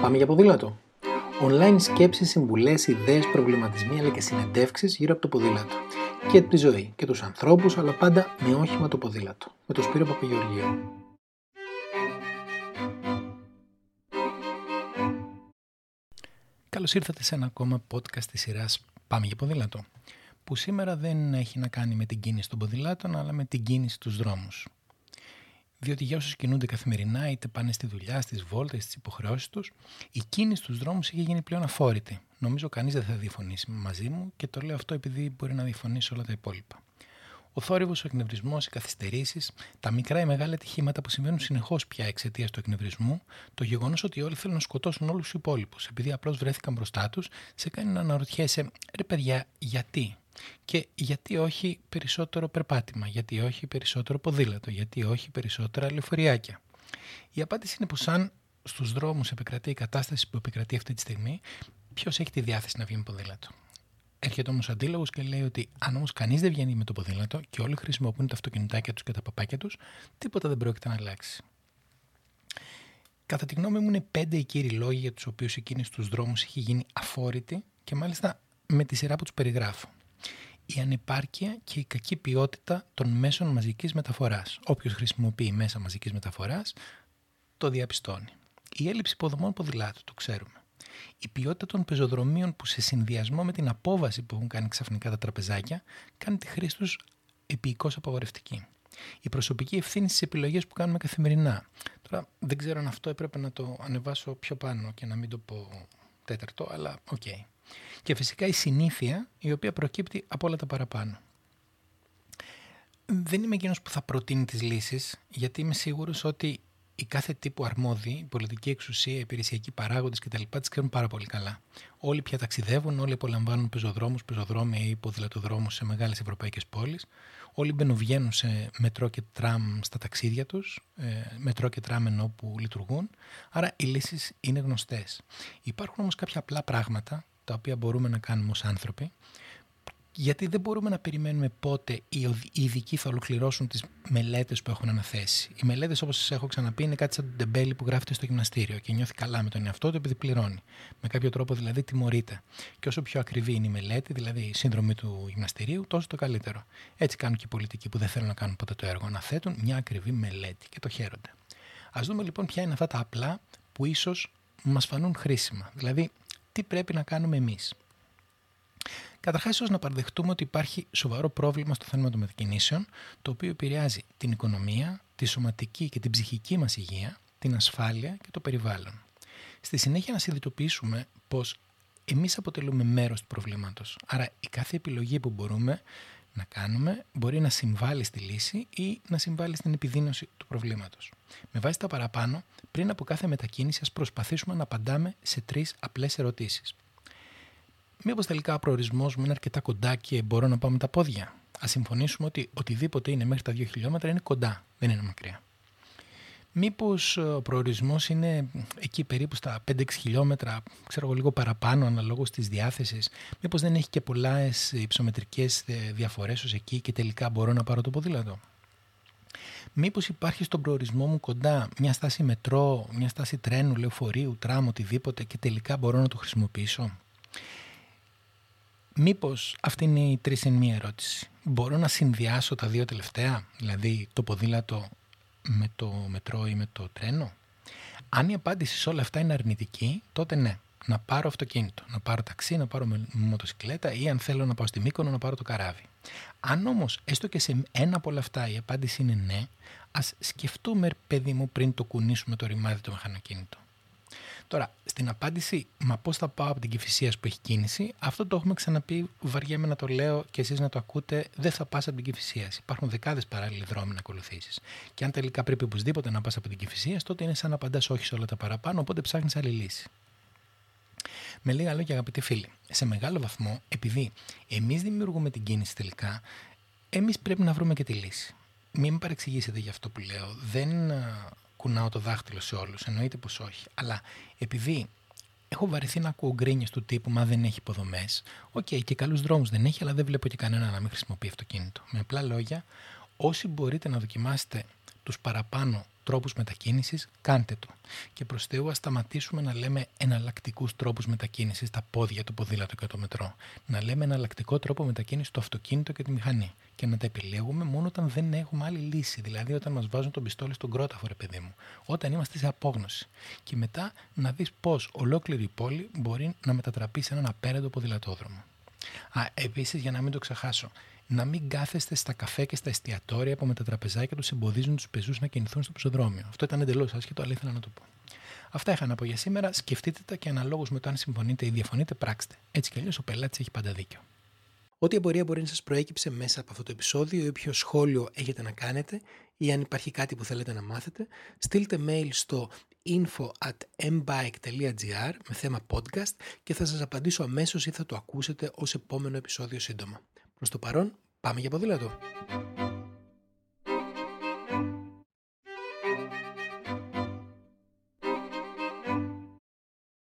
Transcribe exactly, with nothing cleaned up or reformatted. Πάμε για ποδήλατο. Online σκέψεις, συμβουλές, ιδέες, προβληματισμοί αλλά και συνεντεύξεις γύρω από το ποδήλατο. Και τη ζωή και τους ανθρώπους, αλλά πάντα με όχημα το ποδήλατο. Με τον Σπύρο Παπαγεωργίου. Καλώς ήρθατε σε ένα ακόμα podcast της σειράς Πάμε για ποδήλατο, που σήμερα δεν έχει να κάνει με την κίνηση των ποδηλάτων, αλλά με την κίνηση στους δρόμους. Διότι για όσους κινούνται καθημερινά, είτε πάνε στη δουλειά, στις βόλτες, στις υποχρεώσεις τους, η κίνηση στους δρόμους έχει γίνει πλέον αφόρητη. Νομίζω κανείς δεν θα διαφωνήσει μαζί μου και το λέω αυτό επειδή μπορεί να διαφωνήσει όλα τα υπόλοιπα. Ο θόρυβος, ο εκνευρισμός, οι καθυστερήσεις, τα μικρά ή μεγάλα ατυχήματα που συμβαίνουν συνεχώς πια εξαιτίας του εκνευρισμού, το γεγονός ότι όλοι θέλουν να σκοτώσουν όλους τους υπόλοιπους επειδή απλώς βρέθηκαν μπροστά τους, σε κάνει να αναρωτιέσαι, ρε παιδιά, γιατί. Και γιατί όχι περισσότερο περπάτημα, γιατί όχι περισσότερο ποδήλατο, γιατί όχι περισσότερα λεωφοριάκια. Η απάντηση είναι πως αν στους δρόμους επικρατεί η κατάσταση που επικρατεί αυτή τη στιγμή, ποιος έχει τη διάθεση να βγει με ποδήλατο. Έρχεται όμως αντίλογος και λέει ότι αν όμως κανείς δεν βγαίνει με το ποδήλατο και όλοι χρησιμοποιούν τα αυτοκινητάκια τους και τα παπάκια τους, τίποτα δεν πρόκειται να αλλάξει. Κατά τη γνώμη μου, είναι πέντε οι κύριοι λόγοι για τους οποίους η κίνηση στους δρόμους έχει γίνει αφόρητη και μάλιστα με τη σειρά που τους περιγράφω. Η ανεπάρκεια και η κακή ποιότητα των μέσων μαζικής μεταφοράς. Όποιος χρησιμοποιεί μέσα μαζικής μεταφοράς το διαπιστώνει. Η έλλειψη υποδομών ποδηλάτου, το ξέρουμε. Η ποιότητα των πεζοδρομίων που σε συνδυασμό με την απόβαση που έχουν κάνει ξαφνικά τα τραπεζάκια κάνει τη χρήση τους επεικώς απαγορευτική. Η προσωπική ευθύνη στις επιλογές που κάνουμε καθημερινά. Τώρα δεν ξέρω αν αυτό έπρεπε να το ανεβάσω πιο πάνω και να μην το πω τέταρτο, αλλά οκ. Okay. Και φυσικά η συνήθεια η οποία προκύπτει από όλα τα παραπάνω. Δεν είμαι εκείνος που θα προτείνει τις λύσεις, γιατί είμαι σίγουρος ότι οι κάθε τύπου αρμόδιοι, η πολιτική εξουσία, οι υπηρεσιακοί παράγοντες κτλ. Τις ξέρουν πάρα πολύ καλά. Όλοι πια ταξιδεύουν, όλοι απολαμβάνουν πεζοδρόμους, πεζοδρόμια ή ποδηλατοδρόμους σε μεγάλες ευρωπαϊκές πόλεις. Όλοι μπαινοβγαίνουν σε μετρό και τραμ στα ταξίδια τους, μετρό και τραμ ενώ που λειτουργούν. Άρα οι λύσεις είναι γνωστές. Υπάρχουν όμως κάποια απλά πράγματα τα οποία μπορούμε να κάνουμε ως άνθρωποι, γιατί δεν μπορούμε να περιμένουμε πότε οι ειδικοί θα ολοκληρώσουν τις μελέτες που έχουν αναθέσει. Οι μελέτες, όπως σας έχω ξαναπεί, είναι κάτι σαν τον τεμπέλη που γράφεται στο γυμναστήριο και νιώθει καλά με τον εαυτό του επειδή πληρώνει. Με κάποιο τρόπο δηλαδή τιμωρείται. Και όσο πιο ακριβή είναι η μελέτη, δηλαδή η σύνδρομη του γυμναστηρίου, τόσο το καλύτερο. Έτσι κάνουν και οι πολιτικοί που δεν θέλουν να κάνουν ποτέ το έργο. Αναθέτουν μια ακριβή μελέτη και το χαίρονται. Ας δούμε λοιπόν ποια είναι αυτά τα απλά που ίσως μας φανούν χρήσιμα. Δηλαδή, τι πρέπει να κάνουμε εμείς. Καταρχάς, ίσως να παραδεχτούμε ότι υπάρχει σοβαρό πρόβλημα στο θέμα των μετακινήσεων, το οποίο επηρεάζει την οικονομία, τη σωματική και την ψυχική μας υγεία, την ασφάλεια και το περιβάλλον. Στη συνέχεια, να συνειδητοποιήσουμε πως εμείς αποτελούμε μέρος του προβλήματος. Άρα, η κάθε επιλογή που μπορούμε να κάνουμε μπορεί να συμβάλλει στη λύση ή να συμβάλλει στην επιδείνωση του προβλήματος. Με βάση τα παραπάνω, πριν από κάθε μετακίνηση, ας προσπαθήσουμε να απαντάμε σε τρεις απλές ερωτήσεις. Μήπως τελικά ο προορισμός μου είναι αρκετά κοντά και μπορώ να πάω με τα πόδια? Ας συμφωνήσουμε ότι οτιδήποτε είναι μέχρι τα δύο χιλιόμετρα είναι κοντά, δεν είναι μακριά. Μήπως ο προορισμός είναι εκεί περίπου στα πέντε έξι χιλιόμετρα, ξέρω εγώ λίγο παραπάνω αναλόγως της διάθεσης. Μήπως δεν έχει και πολλές υψομετρικές διαφορές ως εκεί και τελικά μπορώ να πάρω το ποδήλατο? Μήπως υπάρχει στον προορισμό μου κοντά μια στάση μετρό, μια στάση τρένου, λεωφορείου, τραμ, οτιδήποτε και τελικά μπορώ να το χρησιμοποιήσω? Μήπως αυτή είναι η τρεις εν μία ερώτηση. Μπορώ να συνδυάσω τα δύο τελευταία, δηλαδή το ποδήλατο με το μετρό ή με το τρένο? Αν η απάντηση σε όλα αυτά είναι αρνητική, τότε ναι, να πάρω αυτοκίνητο, να πάρω ταξί, να πάρω μοτοσυκλέτα ή αν θέλω να πάω στη Μύκονο να πάρω το καράβι. Αν όμως έστω και σε ένα από όλα αυτά η απάντηση είναι ναι, ας σκεφτούμε, παιδί μου, πριν το κουνήσουμε το ρημάδι το μηχανοκίνητο. Τώρα, στην απάντηση, μα πώς θα πάω από την Κηφισία που έχει κίνηση, αυτό το έχουμε ξαναπεί, βαριέμαι να το λέω και εσείς να το ακούτε, δεν θα πας από την Κηφισία. Υπάρχουν δεκάδες παράλληλοι δρόμοι να ακολουθήσεις. Και αν τελικά πρέπει οπωσδήποτε να πας από την Κηφισία, τότε είναι σαν να απαντάς όχι σε όλα τα παραπάνω, οπότε ψάχνεις άλλη λύση. Με λίγα λόγια, αγαπητοί φίλοι, σε μεγάλο βαθμό, επειδή εμείς δημιουργούμε την κίνηση τελικά, εμείς πρέπει να βρούμε και τη λύση. Μην με παρεξηγήσετε για αυτό που λέω. Δεν κουνάω το δάχτυλο σε όλους, εννοείται πως όχι. Αλλά επειδή έχω βαρεθεί να ακούω γκρίνιες του τύπου «Μα δεν έχει υποδομές», οκ, okay, και καλούς δρόμους δεν έχει, αλλά δεν βλέπω και κανένα να μην χρησιμοποιεί αυτοκίνητο. Με απλά λόγια, όσοι μπορείτε να δοκιμάσετε τους παραπάνω τρόπους μετακίνησης, κάντε το. Και προς Θεού, ας σταματήσουμε να λέμε εναλλακτικούς τρόπους μετακίνησης, τα πόδια, το ποδήλατο και το μετρό. Να λέμε εναλλακτικό τρόπο μετακίνησης, το αυτοκίνητο και τη μηχανή. Και να τα επιλέγουμε μόνο όταν δεν έχουμε άλλη λύση. Δηλαδή, όταν μας βάζουν τον πιστόλι στον κρόταφο, ρε παιδί μου. Όταν είμαστε σε απόγνωση. Και μετά να δεις πώς ολόκληρη η πόλη μπορεί να μετατραπεί σε έναν απέραντο ποδηλατόδρομο. Α, επίσης, για να μην το ξεχάσω. Να μην κάθεστε στα καφέ και στα εστιατόρια που με τα τραπεζάκια τους εμποδίζουν τους πεζούς να κινηθούν στο πεζοδρόμιο. Αυτό ήταν εντελώς άσχετο, αλλά ήθελα να το πω. Αυτά είχα να πω για σήμερα. Σκεφτείτε τα και αναλόγως με το αν συμφωνείτε ή διαφωνείτε, πράξτε. Έτσι κι αλλιώς ο πελάτης έχει πάντα δίκιο. Ό,τι απορία μπορεί να σας προέκυψε μέσα από αυτό το επεισόδιο ή όποιο σχόλιο έχετε να κάνετε ή αν υπάρχει κάτι που θέλετε να μάθετε, στείλτε mail στο info at mbike dot gr με θέμα podcast και θα σας απαντήσω αμέσως ή θα το ακούσετε ως επόμενο επεισόδιο σύντομα. Προς το παρόν, πάμε για ποδήλατο!